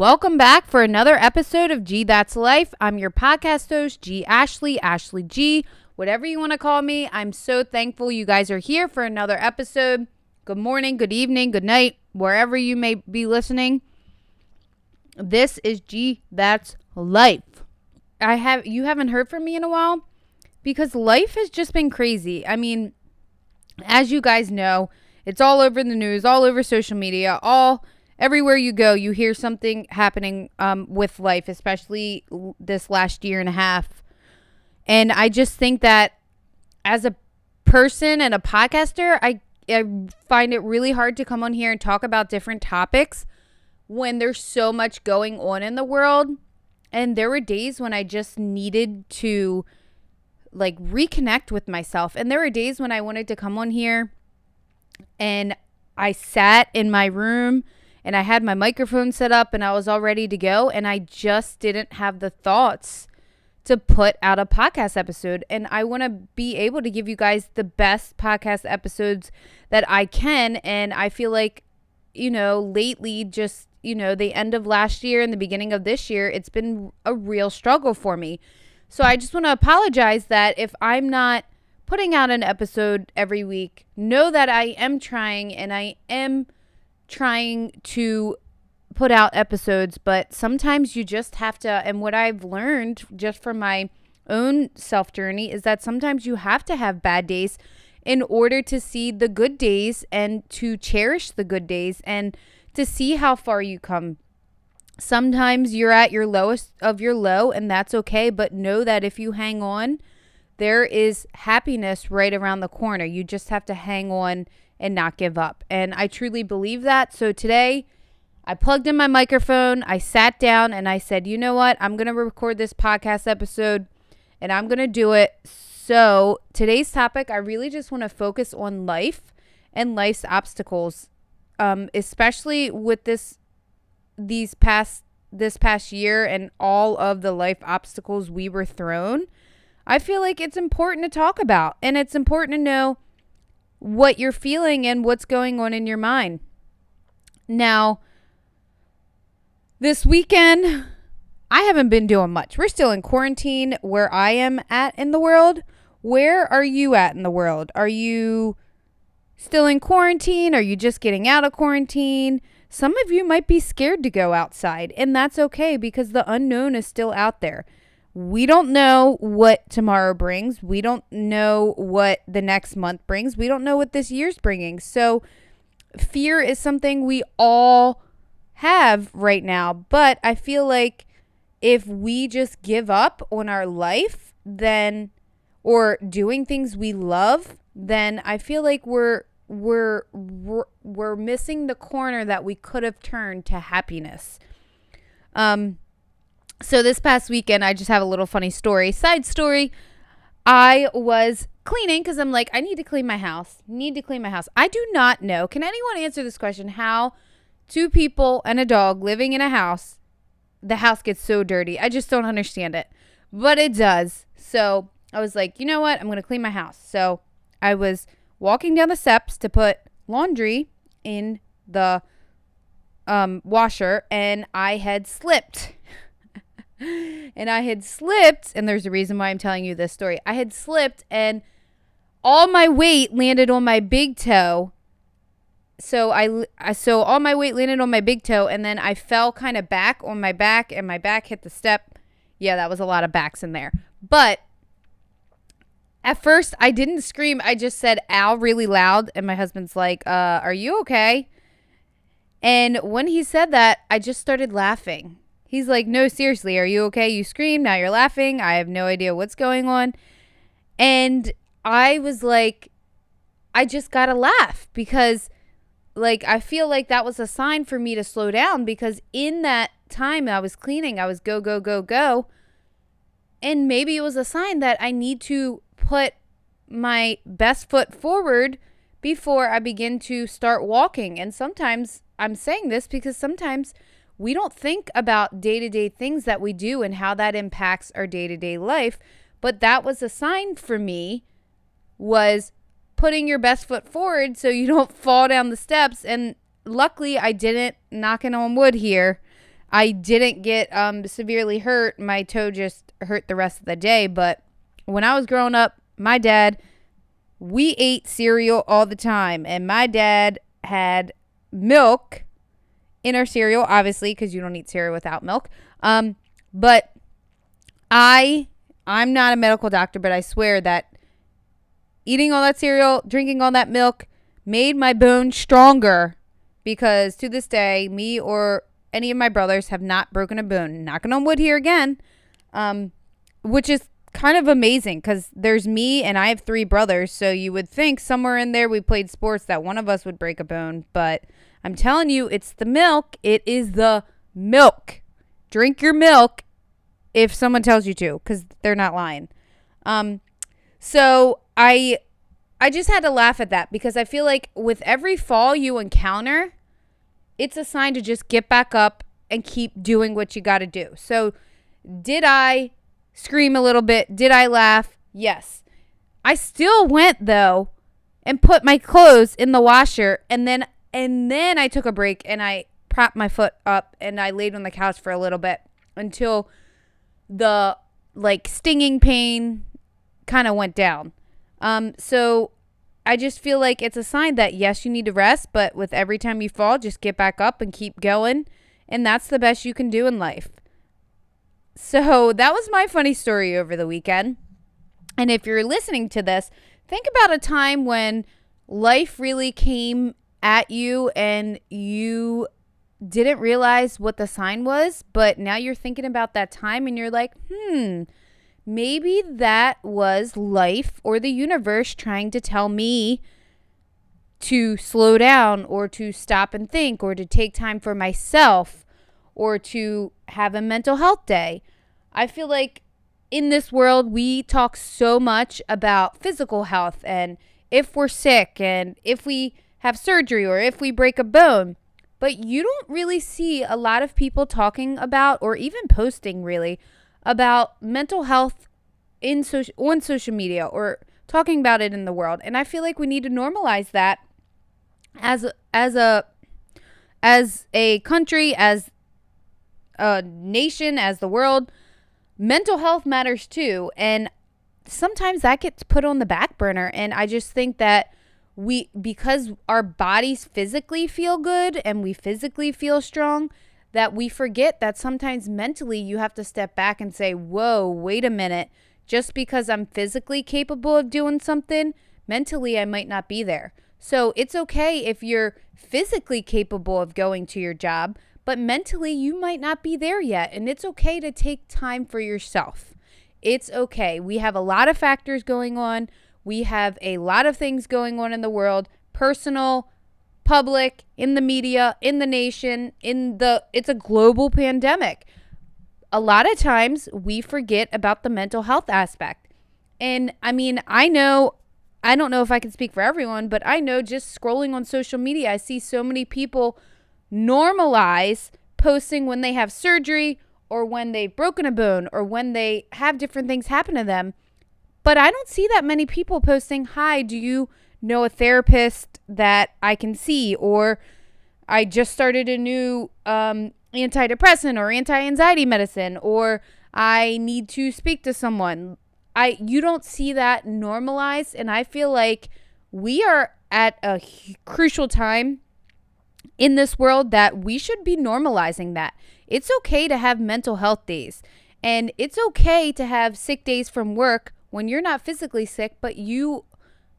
Welcome back for another episode of G That's Life. I'm your podcast host, G Ashley, Ashley G, whatever you want to call me. I'm so thankful you guys are here for another episode. Good morning, good evening, good night, wherever you may be listening. This is G That's Life. You haven't heard from me in a while because life has just been crazy. I mean, as you guys know, it's all over the news, all over social media, everywhere you go, you hear something happening with life, especially this last year and a half. And I just think that as a person and a podcaster, I find it really hard to come on here and talk about different topics when there's so much going on in the world. And there were days when I just needed to like reconnect with myself. And there were days when I wanted to come on here and I sat in my room and I had my microphone set up and I was all ready to go. And I just didn't have the thoughts to put out a podcast episode. And I want to be able to give you guys the best podcast episodes that I can. And I feel like, lately, just, the end of last year and the beginning of this year, it's been a real struggle for me. So I just want to apologize that if I'm not putting out an episode every week, know that I am trying and I am trying to put out episodes, but sometimes you just have to. And what I've learned just from my own self journey is that sometimes you have to have bad days in order to see the good days and to cherish the good days and to see how far you come. Sometimes you're at your lowest of your low, and that's okay, but know that if you hang on, there is happiness right around the corner. You just have to hang on and not give up. And I truly believe that. So today I plugged in my microphone, I sat down and I said, you know what? I'm going to record this podcast episode and I'm going to do it. So today's topic, I really just want to focus on life and life's obstacles, especially with this past year and all of the life obstacles we were thrown. I feel like it's important to talk about, and it's important to know what you're feeling and what's going on in your mind. Now, this weekend, I haven't been doing much. We're still in quarantine where I am at in the world. Where are you at in the world? Are you still in quarantine? Are you just getting out of quarantine? Some of you might be scared to go outside, and that's okay because the unknown is still out there. We don't know what tomorrow brings. We don't know what the next month brings. We don't know what this year's bringing. So fear is something we all have right now. But I feel like if we just give up on our life, or doing things we love, then I feel like we're missing the corner that we could have turned to happiness. So this past weekend, I just have a little funny story. Side story, I was cleaning because I'm like, I need to clean my house. I do not know. Can anyone answer this question? How two people and a dog living in a house, the house gets so dirty. I just don't understand it. But it does. So I was like, you know what? I'm going to clean my house. So I was walking down the steps to put laundry in the washer, and I had slipped. And there's a reason why I'm telling you this story. I had slipped and all my weight landed on my big toe. So so all my weight landed on my big toe, and then I fell kind of back on my back, and my back hit the step. Yeah, that was a lot of backs in there. But at first I didn't scream. I just said, ow, really loud. And my husband's like, are you okay? And when he said that, I just started laughing. He's like, no, seriously, are you okay? You screamed, now you're laughing. I have no idea what's going on. And I was like, I just got to laugh because, like, I feel like that was a sign for me to slow down, because in that time I was cleaning, I was go, go, go, go. And maybe it was a sign that I need to put my best foot forward before I begin to start walking. And sometimes I'm saying this because sometimes we don't think about day-to-day things that we do and how that impacts our day-to-day life. But that was a sign for me, was putting your best foot forward so you don't fall down the steps. And luckily I didn't, knocking on wood here. I didn't get severely hurt. My toe just hurt the rest of the day. But when I was growing up, my dad, we ate cereal all the time. And my dad had milk in our cereal, obviously, because you don't eat cereal without milk. But I'm not a medical doctor, but I swear that eating all that cereal, drinking all that milk made my bones stronger, because to this day, me or any of my brothers have not broken a bone. Knocking on wood here again, which is kind of amazing because there's me and I have three brothers. So you would think somewhere in there we played sports that one of us would break a bone. But I'm telling you, it's the milk. It is the milk. Drink your milk if someone tells you to, because they're not lying. So I just had to laugh at that, because I feel like with every fall you encounter, it's a sign to just get back up and keep doing what you got to do. So did I scream a little bit? Did I laugh? Yes. I still went, though, and put my clothes in the washer, and then I took a break and I propped my foot up and I laid on the couch for a little bit until the stinging pain kind of went down. So I just feel like it's a sign that, yes, you need to rest, but with every time you fall, just get back up and keep going. And that's the best you can do in life. So that was my funny story over the weekend. And if you're listening to this, think about a time when life really came at you and you didn't realize what the sign was, but now you're thinking about that time and you're like, maybe that was life or the universe trying to tell me to slow down or to stop and think or to take time for myself or to have a mental health day. I feel like in this world, we talk so much about physical health and if we're sick and if we have surgery or if we break a bone, but you don't really see a lot of people talking about or even posting really about mental health on social media or talking about it in the world. And I feel like we need to normalize that as a country, as a nation, as the world. Mental health matters too, and sometimes that gets put on the back burner. And I just think that because our bodies physically feel good and we physically feel strong, that we forget that sometimes mentally you have to step back and say, whoa, wait a minute. Just because I'm physically capable of doing something, mentally I might not be there. So it's okay if you're physically capable of going to your job, but mentally you might not be there yet. And it's okay to take time for yourself. It's okay. We have a lot of factors going on. We have a lot of things going on in the world, personal, public, in the media, in the nation, it's a global pandemic. A lot of times we forget about the mental health aspect. And I mean, I don't know if I can speak for everyone, but I know just scrolling on social media, I see so many people normalize posting when they have surgery or when they've broken a bone or when they have different things happen to them. But I don't see that many people posting, hi, do you know a therapist that I can see? Or I just started a new antidepressant or anti-anxiety medicine, or I need to speak to someone. You don't see that normalized. And I feel like we are at a crucial time in this world that we should be normalizing that. It's okay to have mental health days. And it's okay to have sick days from work when you're not physically sick, but you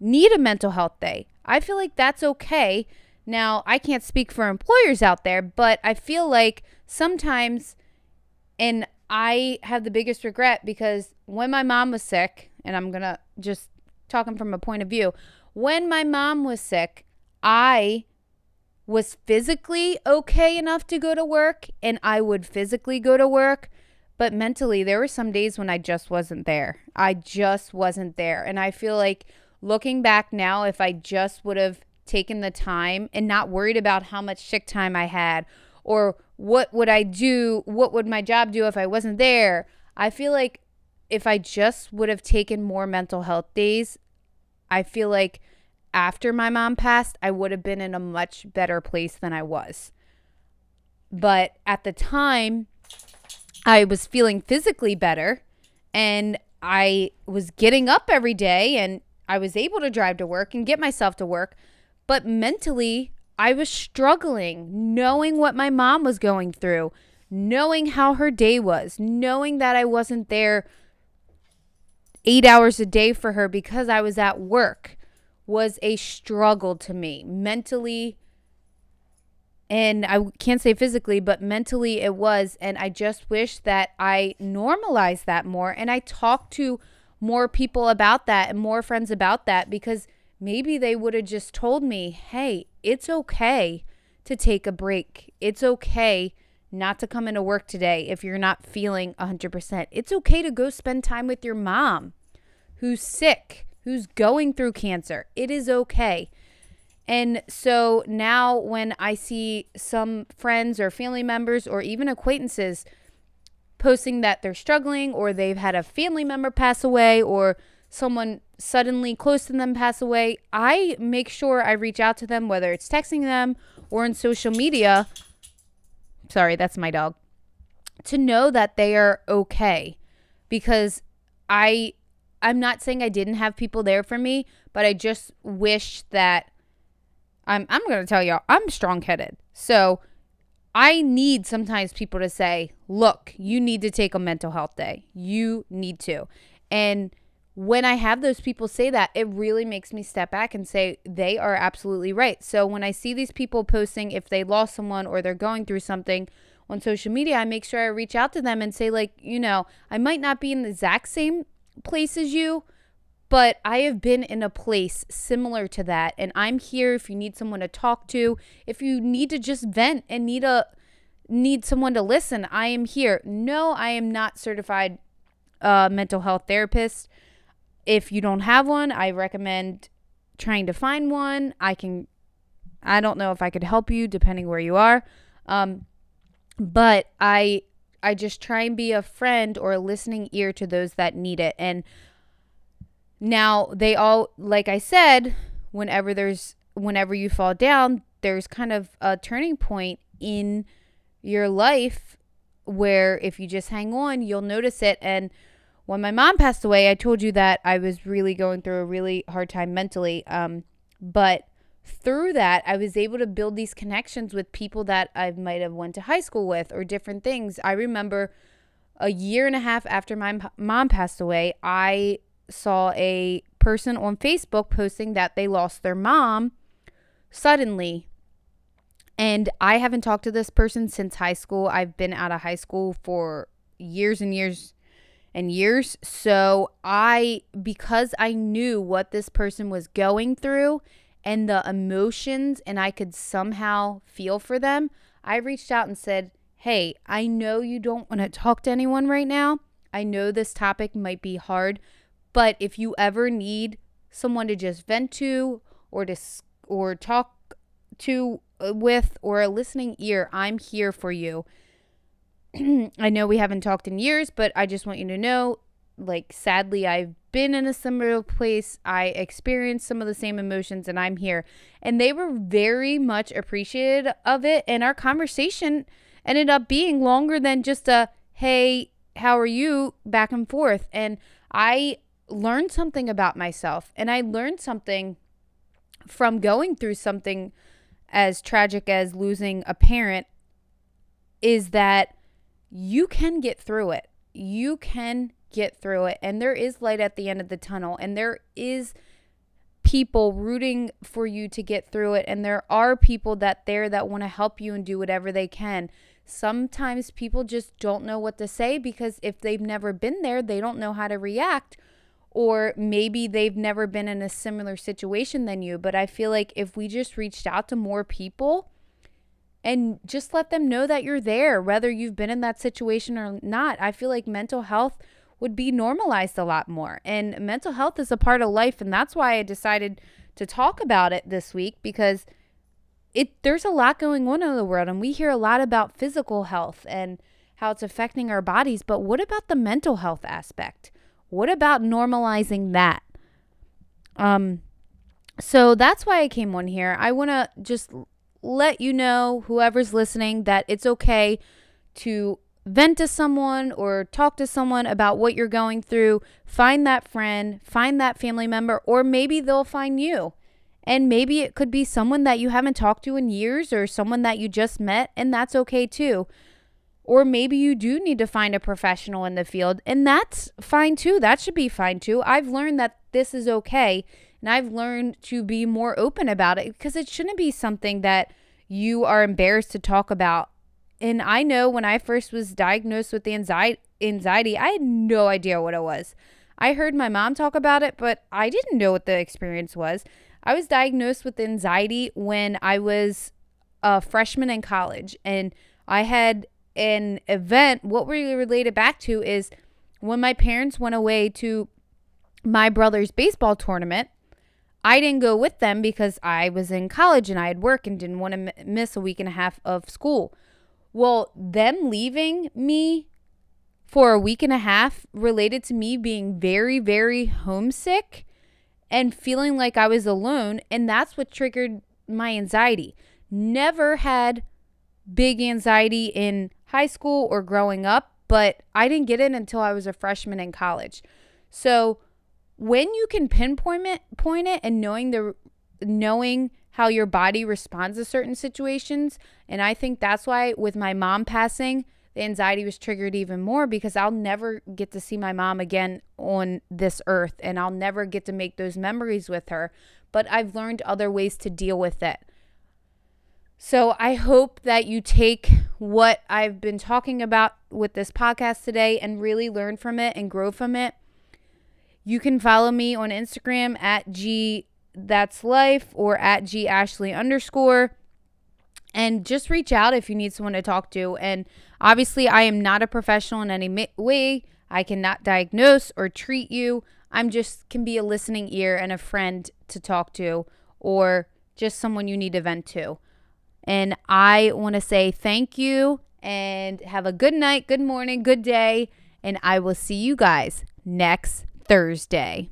need a mental health day. I feel like that's okay. Now, I can't speak for employers out there, but I feel like sometimes, and I have the biggest regret because when my mom was sick, and I'm going to just talking from a point of view, when my mom was sick, I was physically okay enough to go to work, and I would physically go to work, but mentally, there were some days when I just wasn't there. I just wasn't there. And I feel like looking back now, if I just would have taken the time and not worried about how much sick time I had or what would I do, what would my job do if I wasn't there, I feel like if I just would have taken more mental health days, I feel like after my mom passed, I would have been in a much better place than I was. But at the time, I was feeling physically better and I was getting up every day and I was able to drive to work and get myself to work. But mentally, I was struggling, knowing what my mom was going through, knowing how her day was, knowing that I wasn't there 8 hours a day for her because I was at work was a struggle to me mentally. And I can't say physically, but mentally it was. And I just wish that I normalized that more. And I talked to more people about that and more friends about that, because maybe they would have just told me, hey, it's okay to take a break. It's okay not to come into work today if you're not feeling 100%. It's okay to go spend time with your mom who's sick, who's going through cancer. It is okay. And so now when I see some friends or family members or even acquaintances posting that they're struggling, or they've had a family member pass away, or someone suddenly close to them pass away, I make sure I reach out to them, whether it's texting them or in social media. Sorry, that's my dog. To know that they are okay, because I'm not saying I didn't have people there for me, but I just wish that I'm going to tell y'all, I'm strong-headed. So I need sometimes people to say, look, you need to take a mental health day. You need to. And when I have those people say that, it really makes me step back and say they are absolutely right. So when I see these people posting if they lost someone or they're going through something on social media, I make sure I reach out to them and say, like, you know, I might not be in the exact same place as you, but I have been in a place similar to that, and I'm here if you need someone to talk to, if you need to just vent and need someone to listen, I am here. No, I am not certified mental health therapist. If you don't have one, I recommend trying to find one. I don't know if I could help you depending where you are, but I just try and be a friend or a listening ear to those that need it. And now they all, like I said, whenever you fall down, there's kind of a turning point in your life where if you just hang on, you'll notice it. And when my mom passed away, I told you that I was really going through a really hard time mentally. But through that, I was able to build these connections with people that I might have went to high school with or different things. I remember a year and a half after my mom passed away, I saw a person on Facebook posting that they lost their mom suddenly. And I haven't talked to this person since high school. I've been out of high school for years and years and years. So because I knew what this person was going through and the emotions, and I could somehow feel for them, I reached out and said, hey, I know you don't want to talk to anyone right now. I know this topic might be hard, but if you ever need someone to just vent to or talk to with or a listening ear, I'm here for you. I know we haven't talked in years, but I just want you to know, like, sadly, I've been in a similar place. I experienced some of the same emotions and I'm here. And they were very much appreciative of it. And our conversation ended up being longer than just a, hey, how are you, back and forth. And I learned something about myself, and I learned something from going through something as tragic as losing a parent, is that you can get through it. You can get through it, and there is light at the end of the tunnel, and there is people rooting for you to get through it, and there are people that want to help you and do whatever they can. Sometimes people just don't know what to say, because if they've never been there, they don't know how to react, or maybe they've never been in a similar situation than you. But I feel like if we just reached out to more people and just let them know that you're there, whether you've been in that situation or not, I feel like mental health would be normalized a lot more. And mental health is a part of life, and that's why I decided to talk about it this week, because there's a lot going on in the world, and we hear a lot about physical health and how it's affecting our bodies, but what about the mental health aspect? What about normalizing that? So that's why I came on here. I want to just let you know, whoever's listening, that it's okay to vent to someone or talk to someone about what you're going through. Find that friend, find that family member, or maybe they'll find you. And maybe it could be someone that you haven't talked to in years or someone that you just met, and that's okay too. Or maybe you do need to find a professional in the field, and that's fine too. That should be fine too. I've learned that this is okay, and I've learned to be more open about it because it shouldn't be something that you are embarrassed to talk about. And I know when I first was diagnosed with anxiety, I had no idea what it was. I heard my mom talk about it, but I didn't know what the experience was. I was diagnosed with anxiety when I was a freshman in college, and I had an event. What we related back to is when my parents went away to my brother's baseball tournament. I didn't go with them because I was in college and I had work and didn't want to miss a week and a half of school. Well, them leaving me for a week and a half related to me being very, very homesick and feeling like I was alone. And that's what triggered my anxiety. Never had big anxiety in high school or growing up, but I didn't get it until I was a freshman in college. So when you can pinpoint it and knowing how your body responds to certain situations, and I think that's why with my mom passing, the anxiety was triggered even more, because I'll never get to see my mom again on this earth, and I'll never get to make those memories with her. But I've learned other ways to deal with it. So I hope that you take what I've been talking about with this podcast today and really learn from it and grow from it. You can follow me on Instagram at GThatsLife or at GAshley_. And just reach out if you need someone to talk to. And obviously, I am not a professional in any way. I cannot diagnose or treat you. I'm just can be a listening ear and a friend to talk to, or just someone you need to vent to. And I want to say thank you and have a good night, good morning, good day. And I will see you guys next Thursday.